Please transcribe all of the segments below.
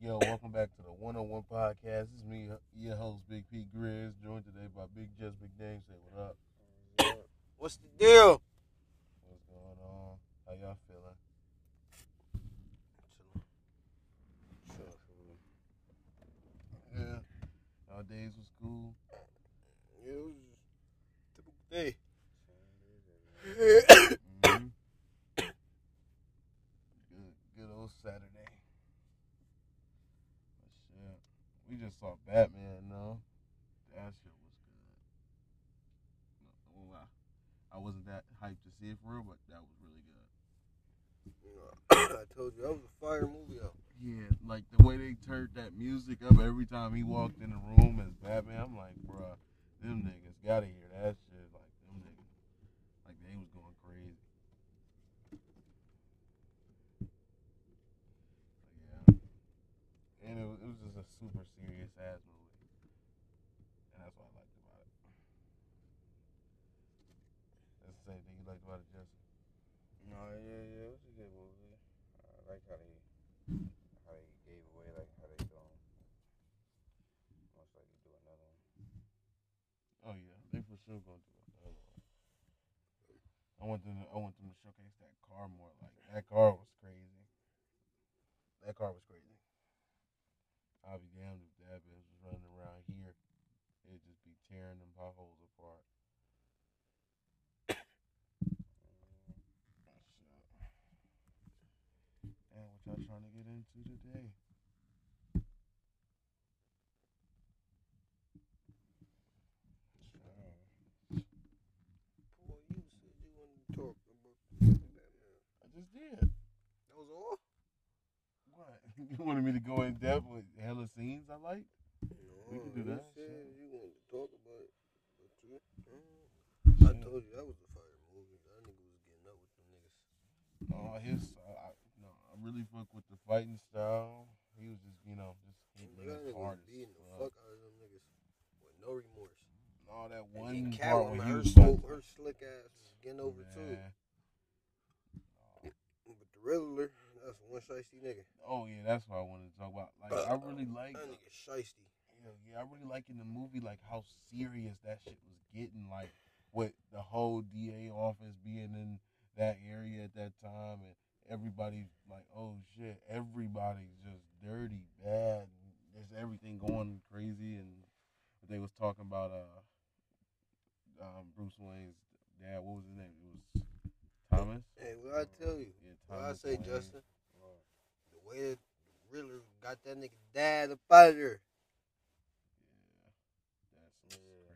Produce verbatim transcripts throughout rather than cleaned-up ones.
Yo, welcome back to the one oh one Podcast. This is me, your host, Big Pete Grizz, joined today by Big Jess Big Dame. Say what up. What's the deal? What's going on? How y'all feeling? Chilling. Chilling. Yeah. Our days was cool. Yeah, it was typical day. mm-hmm. Good, good old Saturday. Shit, we just saw Batman. No, that shit was good. No, well, I, I wasn't that hyped to see it for real, but that was really good. I told you that was a fire movie. Up. Yeah, like the way they turned that music up every time he walked in the room as Batman. I'm like, bruh, them niggas gotta hear that shit. Like them niggas. They was going crazy. Yeah. And it was, it was just a super serious ass movie. And that's what I liked about it. That's the same thing you liked about it, Justin? No, yeah, yeah. It was a good movie. I like how they, how they gave away, like, how they do them. Most likely do another one. Oh, yeah. They for sure going to. I want them to, I want them to showcase that car more. Like, that car was crazy. That car was crazy. I'll be damned if that bitch was running around here. It'd just be tearing them potholes apart. Damn, what y'all trying to get into today? You wanted me to go in depth with hella scenes I like? No, we can do that. You wanted to talk about it. But I told you that was a fire movie. That nigga was getting up with them niggas. Oh, his, uh, I, no, I really fuck with the fighting style. He was just, you know, just hitting his hardest. Beating the fuck out of them niggas with no remorse. No, that one part where he was like, her slick ass was getting over too. But the Riddler. That's one shiesty nigga. Oh, yeah, that's what I wanted to talk about. Like, uh, I really like... That nigga shiesty. Yeah, yeah, I really like in the movie, like, how serious that shit was getting. Like, with the whole D A office being in that area at that time. And everybody's like, oh, shit. Everybody's just dirty, bad. And there's everything going crazy. And they was talking about uh, um, Bruce Wayne's dad. What was his name? It was... Thomas? Hey, what I tell you, yeah, what I say, Wayne. Justin, oh. The way that Riddler got that nigga dad up out of there. Yeah, that's yeah.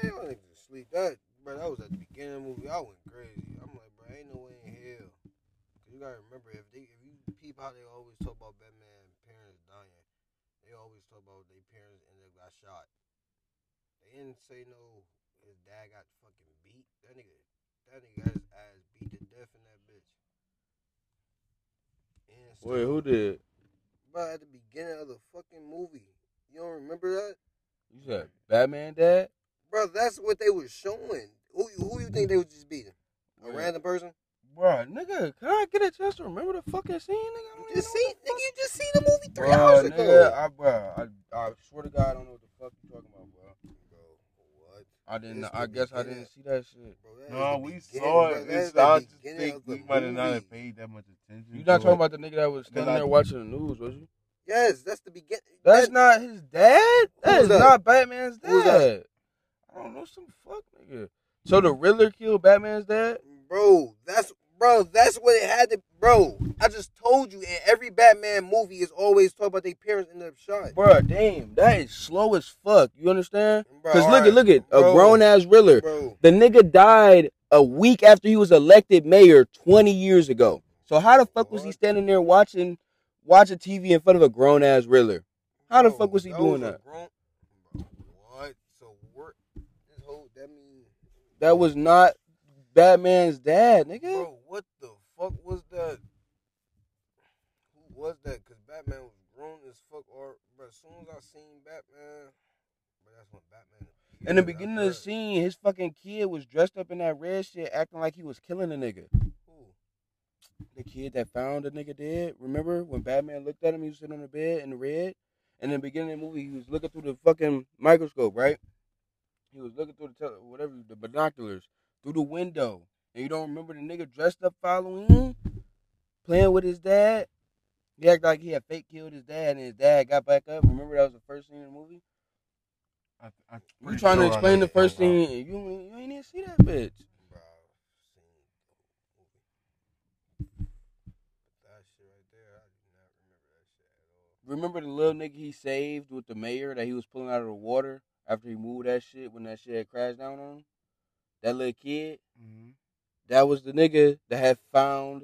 crazy. Man, I niggas sleep. That, bro, that was at the beginning of the movie. I went crazy. I'm like, bro, ain't no way in hell. Cause you gotta remember, if they, if you peep how they always talk about Batman parents dying, they always talk about their parents ended up got shot. They didn't say no. His dad got fucking beat. That nigga. That nigga got his ass beat to death in that bitch. And so, wait, who did? Bro, at the beginning of the fucking movie. You don't remember that? You said Batman dad? Bro, that's what they were showing. Who who you think they was just beating? A yeah. random person? Bro, nigga, can I get a chance to remember the fucking scene, nigga? You just seen, nigga, you just seen the movie three bruh, hours nigga, ago. I, bro, I, I swear to God, I don't know what the fuck you talking about, bro. I didn't. I guess I didn't see that shit. Bro, that no, we saw it. This, I just think we might have not have paid that much attention. You're not talking it. about the nigga that was standing I, there watching the news, was you? Yes, that's the beginning. That's that, not his dad. That is that? not Batman's dad. I don't know, some fuck nigga. So the Riddler killed Batman's dad, bro. That's bro. That's what it had to, bro. I just told you. In every Batman movie, is always talking about their parents ended up shot. Bro, damn, that is slow as fuck. You understand? Because look at, look at a grown ass Riddler. Bro. The nigga died a week after he was elected mayor twenty years ago. So how the fuck what? was he standing there watching, watching T V in front of a grown ass Riddler? How the bro, fuck was he that doing was that? Grown... What? So what? This whole that means that was not Batman's dad, nigga. Bro, what the fuck was that? Was that because Batman was grown as fuck? Or but as soon as I seen Batman, but that's when Batman. In the beginning of the scene, his fucking kid was dressed up in that red shit, acting like he was killing a nigga. Who? the kid that found the nigga dead. Remember when Batman looked at him? He was sitting on the bed in the red. And in the beginning of the movie, he was looking through the fucking microscope, right? He was looking through the tele- whatever the binoculars through the window. And you don't remember the nigga dressed up following him, playing with his dad. He acted like he had fake killed his dad, and his dad got back up. Remember that was the first scene in the movie. I, I'm you trying sure to explain the first scene? You you ain't even see that bitch. Bro, that shit right there, I do not remember that shit at all. Remember the little nigga he saved with the mayor that he was pulling out of the water after he moved that shit when that shit had crashed down on him? That little kid. Mm-hmm. That was the nigga that had found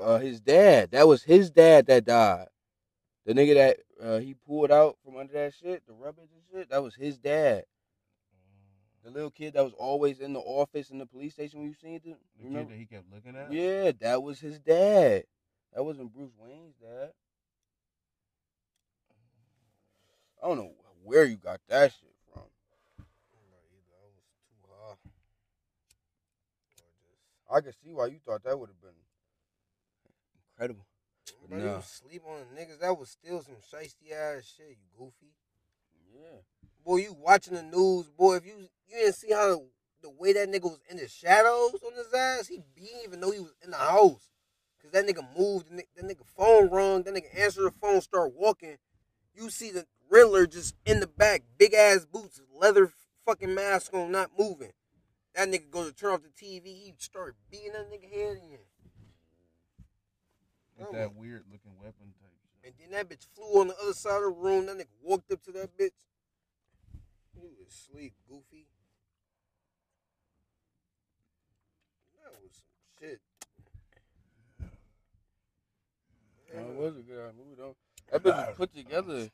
uh, his dad. That was his dad that died. The nigga that uh, he pulled out from under that shit, the rubbish and shit, that was his dad. The little kid that was always in the office in the police station when you seen it. The kid that he kept looking at? Yeah, that was his dad. That wasn't Bruce Wayne's dad. I don't know where you got that shit. I can see why you thought that would have been incredible. Bro, no. You was sleep on the niggas. That was still some shiesty ass shit, you goofy. Yeah. Boy, you watching the news, boy, if you you didn't see how the, the way that nigga was in the shadows on his ass, he didn't even know he was in the house. Cause that nigga moved, that nigga, that nigga phone rung, that nigga answered the phone, start walking. You see the Riddler just in the back, big ass boots, leather fucking mask on, not moving. That nigga goes to turn off the T V, he started beating that nigga head in. With that weird looking weapon type shit. And then that bitch flew on the other side of the room. That nigga walked up to that bitch. You was asleep, goofy. That was some shit. Yeah. That was a good movie though. That bitch was put together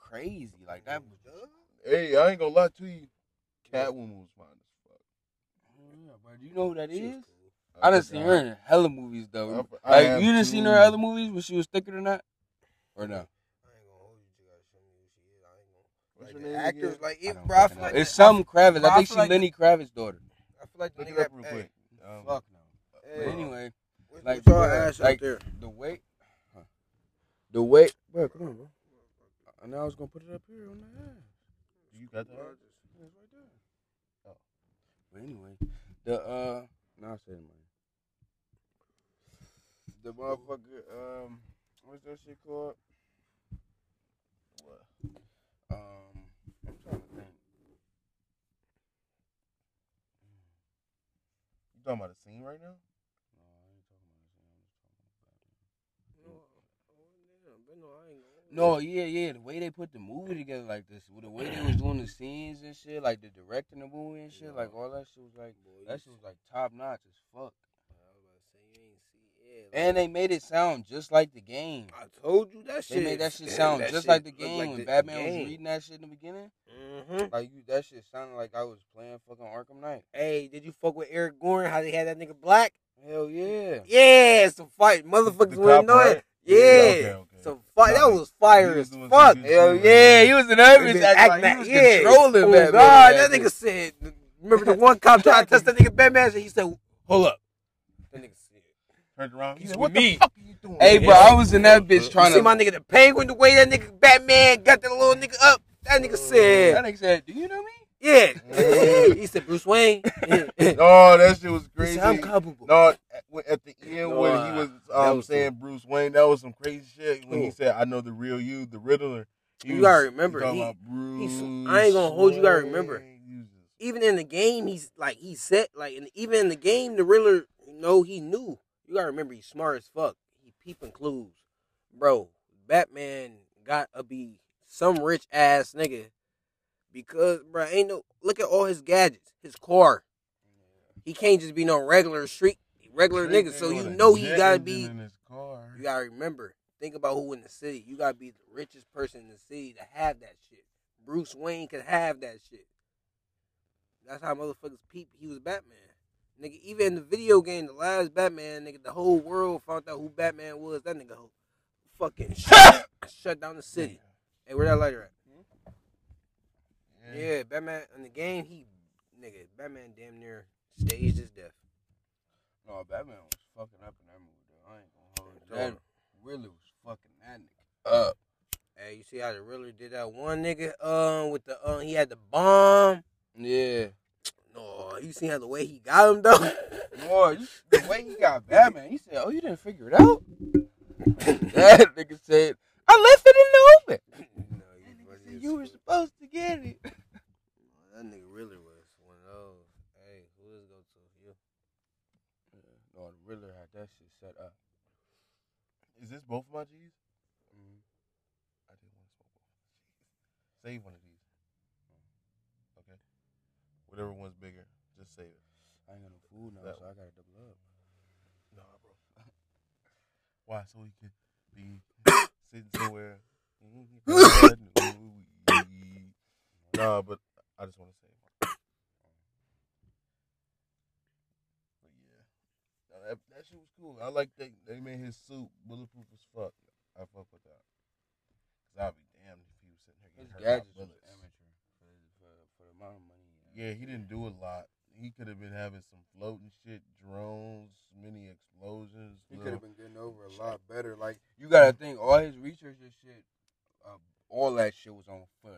crazy. Like that was done. Hey, I ain't gonna lie to you. Catwoman was fine. Yeah, bro. You know who that is? I done seen her in hella movies though. Like you done seen her in other movies when she was thicker than that, or no? I ain't gonna hold you to that. What's her name? Actors like it, bro. It's something Kravitz. I think she's Lenny Kravitz's daughter. I feel like the nigga real quick. Fuck no. But anyway, like the way, the way. Bro, come on, bro. And I was gonna put it up here on the ass. You got that? It's right there. But anyway, the uh, no, I said man. The motherfucker, um, what's that shit called? What? Um, I'm trying to think. You talking about a scene right now? No, I ain't talking about a scene. No, but no, I ain't. No, yeah, yeah. The way they put the movie together like this, the way they was doing the scenes and shit, like the directing the movie and shit, like all that shit was like, that shit was like top notch as fuck. And they made it sound just like the game. I told you that shit. They made that shit sound just like the game when Batman was reading that shit in the beginning. Mm-hmm. Like you, that shit sounded like I was playing fucking Arkham Knight. Hey, did you fuck with Eric Gore? How they had that nigga black? Hell yeah. Yeah, it's a fight. Motherfuckers were annoying. Yeah, okay, okay. So fire, that was fire as fuck. Hell yeah, he was an urban acting. Like, he was yeah. controlling oh, Batman. God, that nigga said. Remember the one cop tried to touch that nigga Batman? And he said, "Hold up." That nigga said, "Turned around." He said, "What the fuck are you doing?" Hey, bro, I was in that bitch trying to see my nigga the Penguin. The way that nigga Batman got that little nigga up, that nigga said. That nigga said, "Do you know me?" Yeah. He said, "Bruce Wayne." No, that shit was crazy. He said, "I'm culpable." No, at the end no, when he was, um, was saying cool. Bruce Wayne, that was some crazy shit. When cool. he said, "I know the real you, the Riddler." You was, gotta remember. He, about Bruce he, I ain't gonna hold you. Gotta remember. Even in the game, he's like he said, like in, even in the game, the Riddler, you know, he knew. You gotta remember, he's smart as fuck. He peeping clues, bro. Batman gotta be some rich ass nigga. Because, bro, ain't no... Look at all his gadgets. His car. He can't just be no regular street... Regular they, nigga. They so, you know he gotta be... In his car. You gotta remember. Think about who in the city. You gotta be the richest person in the city to have that shit. Bruce Wayne could have that shit. That's how motherfuckers peep. He was Batman. Nigga, even in the video game, the last Batman, nigga, the whole world found out who Batman was. That nigga fucking shut, shut down the city. Hey, where that lighter at? Yeah. yeah, Batman in the game, he nigga, Batman damn near staged his death. No, Batman was fucking up in that movie. I ain't gonna hold it up. That Riddler was fucking that nigga up. Hey, you see how the Riddler did that one nigga? Um, with the um, he had the bomb. Yeah. No, you seen how the way he got him though. Boy, you, the way he got Batman, he said, "Oh, you didn't figure it out." That nigga said, "I left it in the open." No, you, that nigga said, you were supposed to get it. That nigga Riddler was one of those. Hey, who is going to you? No, the Riddler had that shit set up. Is this both of my G's? Mm-hmm. I didn't want to smoke one. Save one of these. Okay. Whatever one's bigger, just save it. I ain't got no food now, that so one. I gotta double up. Nah, bro. Why? So he can be sitting somewhere. Nah, but I just want to say, but yeah, now that, that shit was cool. I like that they made his suit bulletproof as fuck. I fuck with that. Cause I'll be damned if he was sitting there getting his gadgets was amateur for, for, for the amount of money. Yeah, he didn't do a lot. He could have been having some floating shit, drones, mini explosions. He could have been getting over a lot better. Like, you got to think, all his research and shit, uh, all that shit was on foot.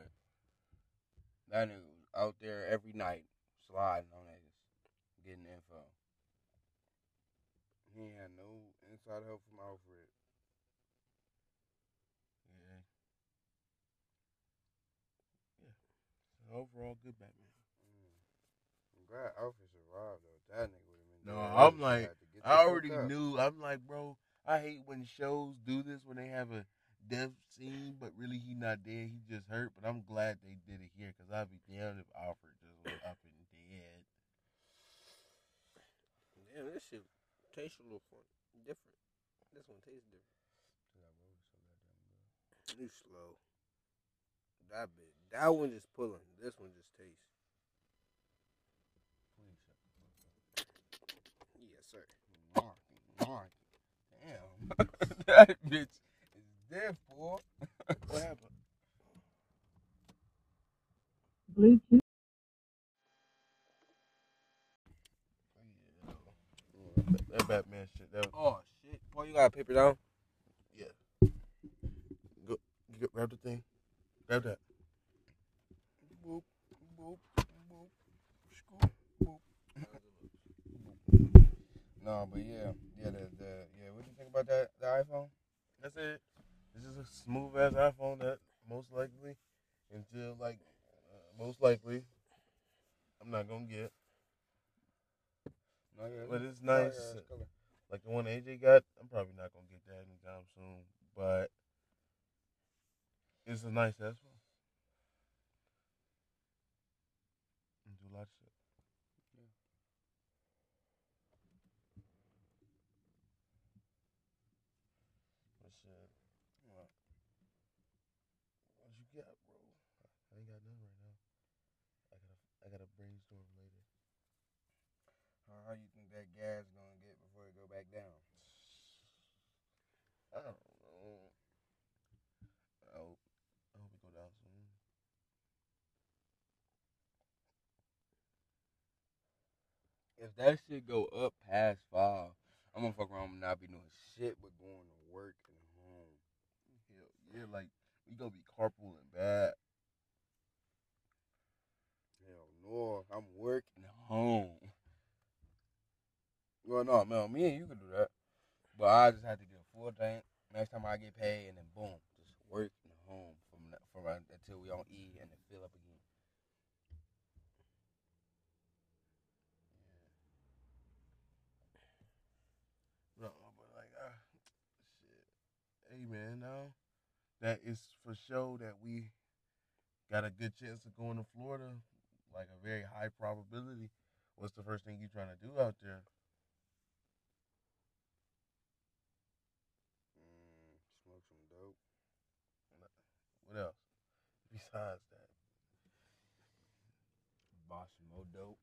That nigga was out there every night, sliding on niggas, getting info. He ain't had no inside help from Alfred. Yeah. Yeah. Overall, good Batman. Alfred survived though. That nigga would have been. No, I'm like, I already knew. I'm like, bro, I hate when shows do this when they have a death scene, but really he not dead. He just hurt. But I'm glad they did it here because I'd be damned if Alfred just went up and dead. Damn, this shit tastes a little different. This one tastes different. You slow. That bit. That one just pulling. This one just tastes. Damn. That bitch is dead, boy. What happened? Bluetooth. Yeah. Oh, that, that Batman shit. That was... Oh, shit. Boy, you got a paper down? Yeah. Go, go, grab the thing. Grab that. Boop, boop, boop. Scoop, boop. No, but yeah. Yeah, the, the, yeah, what do you think about that the iPhone? That's it. This is a smooth ass iPhone that most likely, until like, uh, most likely, I'm not gonna get. Not but it's nice. Not like the one A J got, I'm probably not gonna get that anytime soon. But it's a nice ass one. And do a lot of shit. How you think that gas gonna get before it go back down? I don't know. I hope, I hope it go down soon. If that shit go up past five, I'm gonna fuck around and not be doing shit but going to work and home. Hell yeah, like we gonna be carpooling bad. Hell no, I'm working home. Well, no, man, me and you could do that. But I just have to get a full tank. Next time I get paid, and then boom, just work and home from from right until we don't eat and then fill up again. No, but like, uh, shit. Hey, man, now that is for sure that we got a good chance of going to Florida, like a very high probability. What's the first thing you trying to do out there? Else besides that, boss more dope.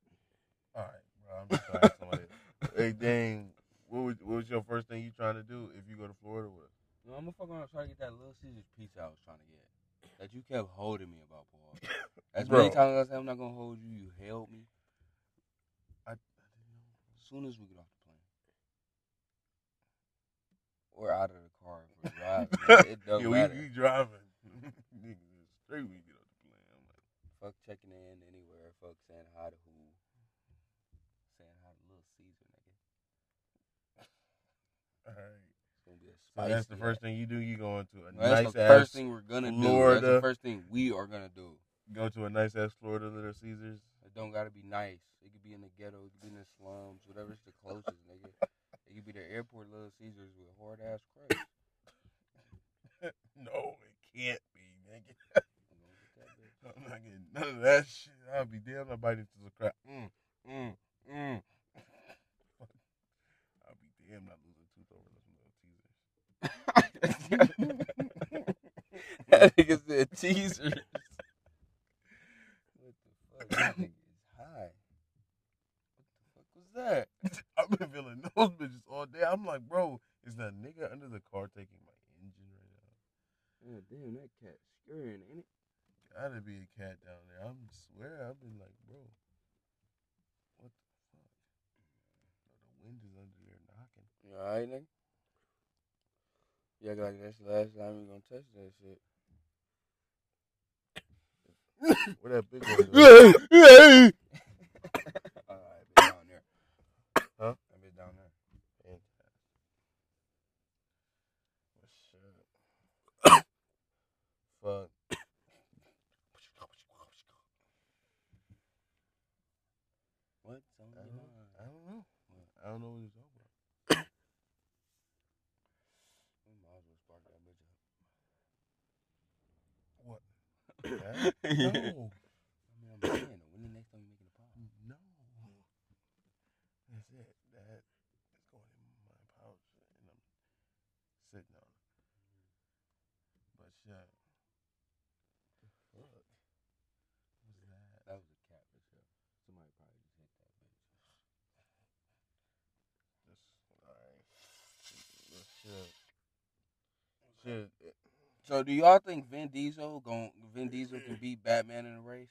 All right, bro. I'm just trying somebody. Hey, dang, what was, what was your first thing you trying to do if you go to Florida with? No, I'm gonna fuck around trying to get that Little Caesars pizza I was trying to get that you kept holding me about, Paul. As bro. Many times as I said I'm not gonna hold you, you held me. I, I didn't know. As soon as we get off the plane, or out of the car if we're driving. It don't yeah, we, matter. We driving. Straight we get up the plane. I'm like, fuck checking in anywhere. Fuck saying hi to who. Saying hi to Little Caesar, nigga. All right. So that's the first thing you do. You go into a no, nice ass. That's the first thing we're gonna Florida. do. That's the first thing we are gonna do. Go to a nice ass Florida Little Caesars. It don't gotta be nice. It could be in the ghetto. It could be in the slums. Whatever's the closest, nigga. It could be the airport Little Caesars with hard ass crepes. No, it can't be, nigga. I'm not getting none of that shit. I'll be damn. I'm biting into the crap. Mm, mm, mm. I'll be damn. Not losing a tooth over this. That nigga said teasers. What the fuck? That nigga is high. What the fuck was that? I've been feeling those bitches all day. I'm like, bro, is that nigga under the car taking my engine right now? God damn, that cat's scaring, ain't it? Gotta be a cat down there. I'm swear, I've been like, bro, what the fuck? Bro, the wind is under there knocking. You alright, nigga? Yeah, like that's the last time you're gonna touch that shit. What that big one doing? Alright, bitch down there. Huh? That bitch down there. Yeah. What's up? Fuck. What? I don't know. I don't know. I don't know what you're talking about. Yeah. No. I mean, I'm saying, when the next time you making a pop? No. That's it. That is going in my pouch, and I'm sitting on it. But shit. What the fuck? What was that? That was a cat for sure. Somebody probably just hit that bitch. That's alright. That's shit. Shit. So do y'all think Vin Diesel gon' Vin Diesel can beat Batman in a race?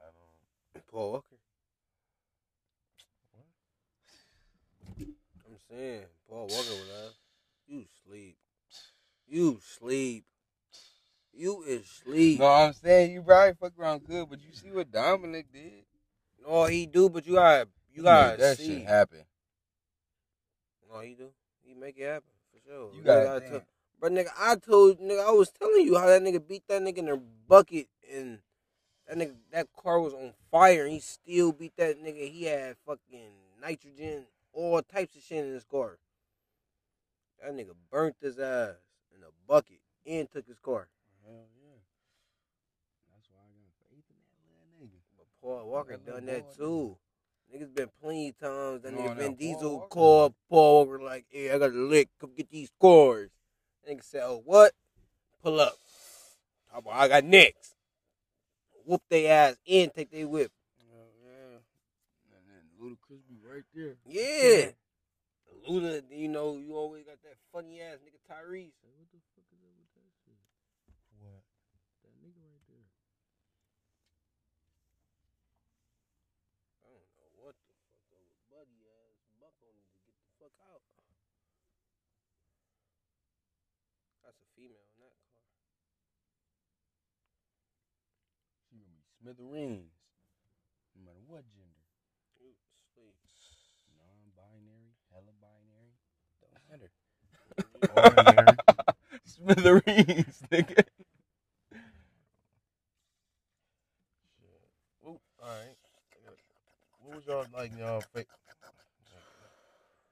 I don't. Paul Walker. What? I'm saying Paul Walker with us. You sleep. You sleep. You is sleep. No, I'm saying you probably fuck around good, but you see what Dominic did. No, he do, but you gotta you gotta that see. Shit happen. No, he do. He make it happen. Yo, you got to tell, but nigga, I told nigga, I was telling you how that nigga beat that nigga in the bucket, and that nigga, that car was on fire, and he still beat that nigga. He had fucking nitrogen, all types of shit in his car. That nigga burnt his ass in a bucket and took his car. Hell yeah, that's why I got faith in that nigga. But Paul Walker done that too. Niggas been plenty of times. That no, nigga Vin Diesel called Paul Walker like, hey, I got a lick. Come get these cars. Nigga said, oh, what? Pull up. About, I got next. Whoop they ass and take they whip. Oh, yeah. And then Ludacris be right there. Yeah. yeah. Luda, you know, you always got that funny ass nigga Tyrese. What the fuck is that with that shit? What? That nigga right there. Female in that car. She gonna be smithereens, no matter what gender. Ooh, sleep. Non-binary, hella binary, don't matter. Ordinary. Smithereens, nigga. Shit. Ooh, all right. What was y'all like y'all? Fa-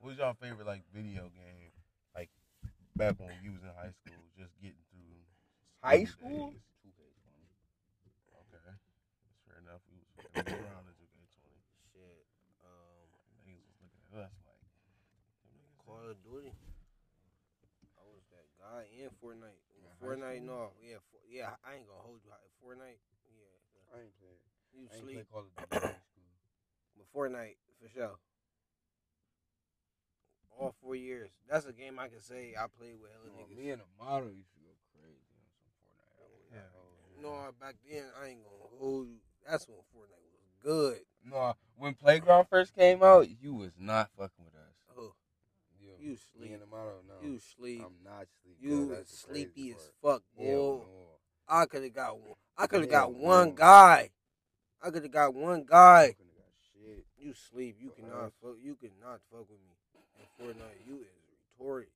what was y'all favorite like video game? Back when you was in high school, just getting through high school. Okay, that's fair enough. We was around the two K twenty. Shit, um, they was looking at us like Call of Duty. I was that guy in Fortnite. In Fortnite, no, yeah, for, yeah. I ain't gonna hold you. Fortnite, yeah. I ain't playing. You I ain't sleep. Play Call of Duty in school. But Fortnite for sure. All four years. That's a game I can say I played with hella niggas. Me and a model used to go crazy on some Fortnite. Yeah. Yeah. No, back then I ain't gonna hold you. That's when Fortnite was good. No, when Playground first came out, you was not fucking with us. Oh, You sleep. Me and the motto, no. You sleep. I'm not sleepy. You girl, sleepy as fuck, boy. Yeah, no. I could have got one. I could have yeah, got one no. guy. I could have got one guy. Shit. You sleep. You uh-huh. cannot fuck. You cannot fuck with me. In Fortnite, you is retarded.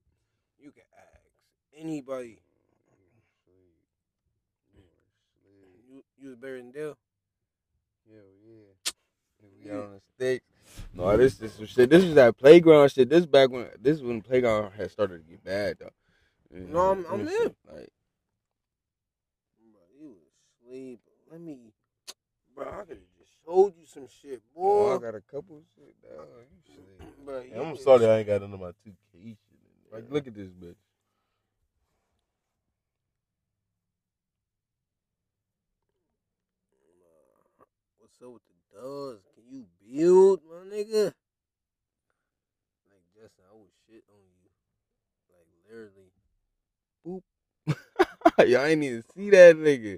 You can ask anybody. You you was better than Dale. Yeah, yeah. We got on a stick. No, this is some shit. This was that Playground shit. This back when this when Playground had started to get bad though. You know, no, I'm I'm there. Like, bro, you sleep. Let me, bro. I could have just showed you some shit, boy. Oh, I got a couple of shit, dog. Bro, yeah, I'm sorry shit. I ain't got none of my two K shit. Like, look at this bitch. What's up with the dogs? Can you build, my nigga? Like, Justin, I would shit on you. Like, literally. Boop. Y'all ain't even see that nigga.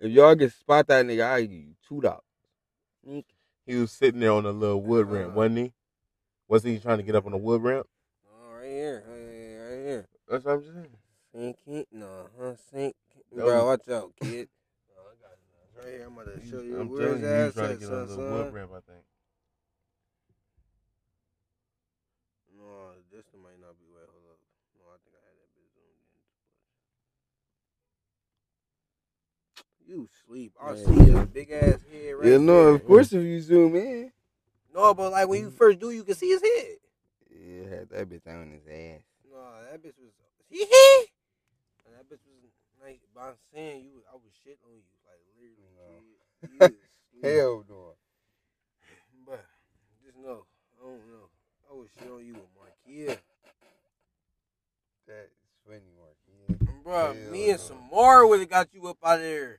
If y'all can spot that nigga, I'll give you two dollars. He was sitting there on a the little wood uh-huh. ramp, wasn't he? Wasn't he trying to get up on a wood ramp? Here, right here. That's what I'm saying. Sink it, no, huh? Sink, no. Bro, watch out, kid. No, I got it, man. Right here, I'm about to show you. I'm where's telling you, he's trying to get on the wood ramp, I think. No, this one might not be right. Hold up. No, I think I had that bit zoomed in. You sleep. I see your big ass head right yeah, there. Yeah, no, of course if you zoom in. No, but like when you first do, you can see his head. Yeah, that bitch on his ass. No, that bitch was hee hee. That bitch was nice. But I'm saying, you, I was shit on you, like literally. No. You, you, hell no. But just know, I don't know. I was shit on you with Marquia. That's funny, Marquia. Bro, hell me no. and Samara would have got you up out of there.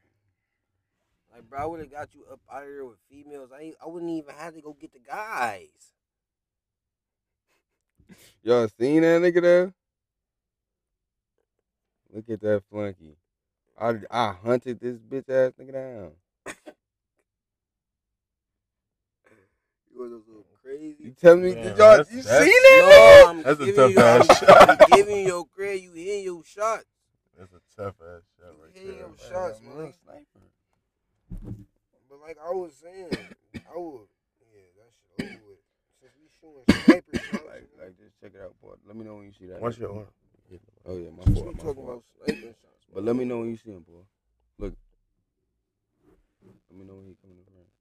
Like, bro, I would have got you up out of there with females. I ain't, I wouldn't even have to go get the guys. Y'all seen that nigga though? Look at that flunky. I, I hunted this bitch ass nigga down. You was a little crazy. You tell me, yeah, did y'all, you seen that no, nigga? That's a tough you, ass shot. I'm giving your credit, you hitting your shot. That's a tough ass shot right there. You hitting your shots, man. Sniper. But like I was saying, I would, yeah, that shit over with. Paper, like, like, just check it out, boy. Let me know when you see that. Watch your arm. Oh yeah, my fault. My fault. But let me know when you see him, boy. Look. Let me know when he coming around.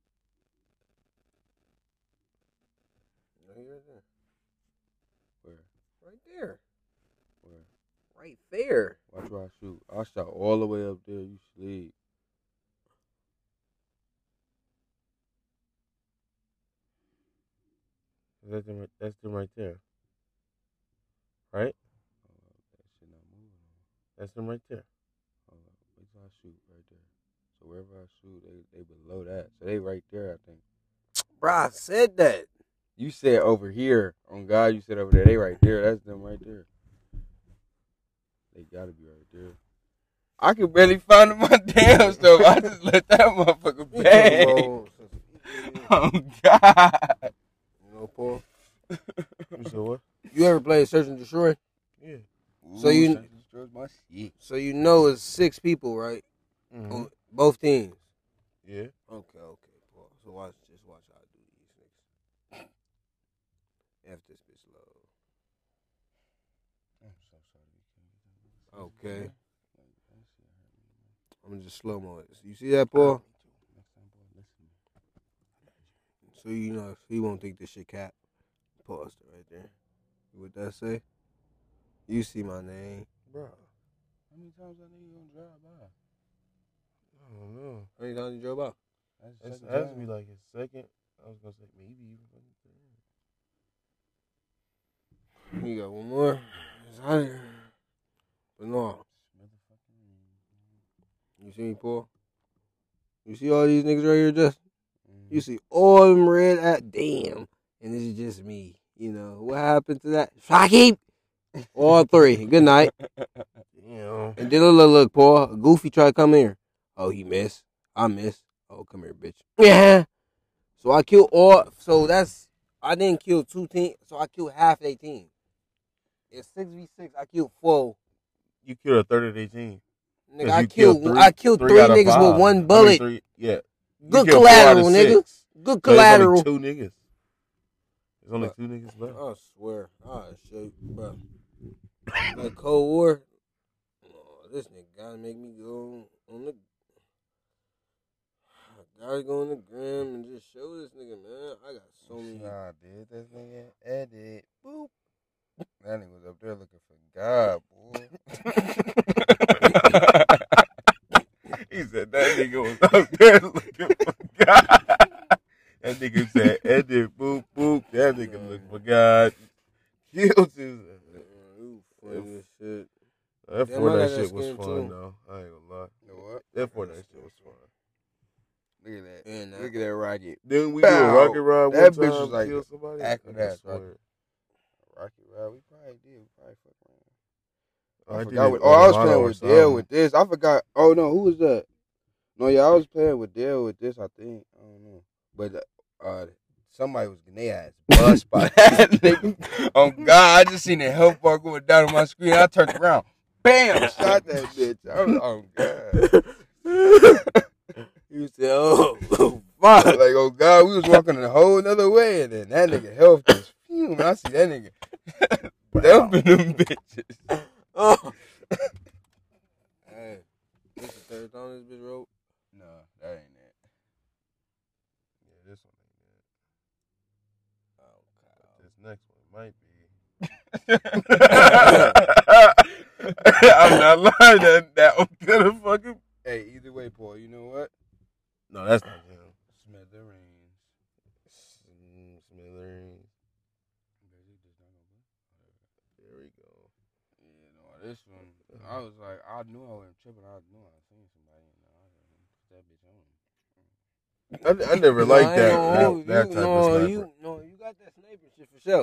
Right there. Where? Right there. Where? Right there. Watch where I shoot. I shot all the way up there. You sleep. That's them, that's them right there. Right? That's them right there. Hold on. Wait till I shoot right there. So wherever I shoot, they, they below that. So they right there, I think. Bro, I said that. You said over here. On God, you said over there. They right there. That's them right there. They got to be right there. I could barely find them my damn stuff. I just let that motherfucker bang. Oh, God. Paul. You, you ever played Search and Destroy? Yeah. Ooh, so you So you know it's six people, right? Mm-hmm. On both teams. Yeah. Okay, okay, Paul. So watch just watch how I do these things. F this bitch low. I'm so sorry. Okay. I'm gonna just slow mo it. You see that, Paul? So, you know, he won't think this shit cap. Pause it right there. What that say? You see my name. Bro, how many times that nigga gonna drive by? I don't know. How many times you drove by? That's, that's, that's me like a second. I was gonna say maybe even. You got one more. It's out of here. But no. You see me, Paul? You see all these niggas right here, Justin? You see all them red at damn, and this is just me. You know what happened to that? Shaki, all three. Good night. Yeah. And then look, look, look, Paul. Goofy tried to come here. Oh, he missed. I missed. Oh, come here, bitch. Yeah. So I killed all. So that's I didn't kill two teams. So I killed half their team. If six v six, I killed four. You killed a third of their team. Nigga, I killed, killed three, I killed three, three niggas five. with one bullet. I mean, three, yeah. Good collateral, nigga. Good collateral. Only two niggas. There's only two niggas left. I swear. I shake, bro. Like Cold War. Oh, this nigga gotta make me go on the. I gotta go on the gram and just show this nigga, man. I got so many. Nah, dude, this nigga edit. Boop. That nigga was up there looking for God, boy. He said that nigga was up there looking for God. That nigga said edit, boop, boop. That nigga yeah. looking for God. Killed his ass. Shit. That Fortnite shit was fun, though. I ain't gonna lie. You know what? That Fortnite shit was fun. Look at that. And, uh, Look at that rocket. Then we Bow. do a rocket ride one that time. That bitch was like, kill somebody. Acting that rocket. rocket ride. We probably did. We probably fucking. I, I forgot. With, oh, I was playing with Dale with this. I forgot. Oh, no. Who was that? No, yeah, I was playing with Dale with this, I think. I don't know. But uh, somebody was getting their ass bust by that nigga. Oh, God. I just seen the health bar going down on my screen. I turned around. Bam! Shot that bitch. I was, oh, God. You said, oh, fuck. Like, oh, God, we was walking in a whole nother way, and then that nigga health is fuming. I see that nigga. Dumping them bitches. Oh. Hey, this the third time this bitch wrote? No, that ain't it. Yeah, this one ain't it. Oh, God. This next one might be. I'm not lying. That, that one could have fucking. Hey, either way, Paul, you know what? No, that's not him. Smithereens. Smithereens. There we go. Yeah, no, this one. I was like, I knew I wasn't tripping. I knew I seen somebody. I didn't put that bitch on. I, I never liked no, that, I that, that you, type no, of sniper. You, no, you got that sniper shit for sure. I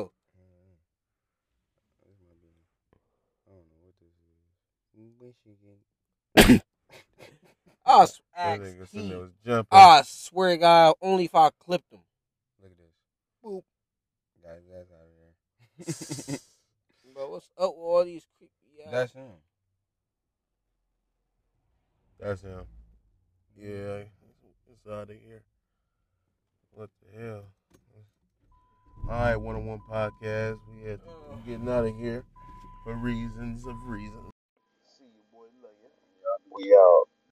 don't know what this is. Michigan. I swear, he, was I swear to God, only if I clipped him. Look at this. Boop. That, that's out of there. Bro, what's up with all these creepy eyes? That's him. That's him. Yeah, it's out of here. What the hell? All right, one-on-one podcast. We had to, uh, getting out of here for reasons of reasons. See you, boy. Love you. We out.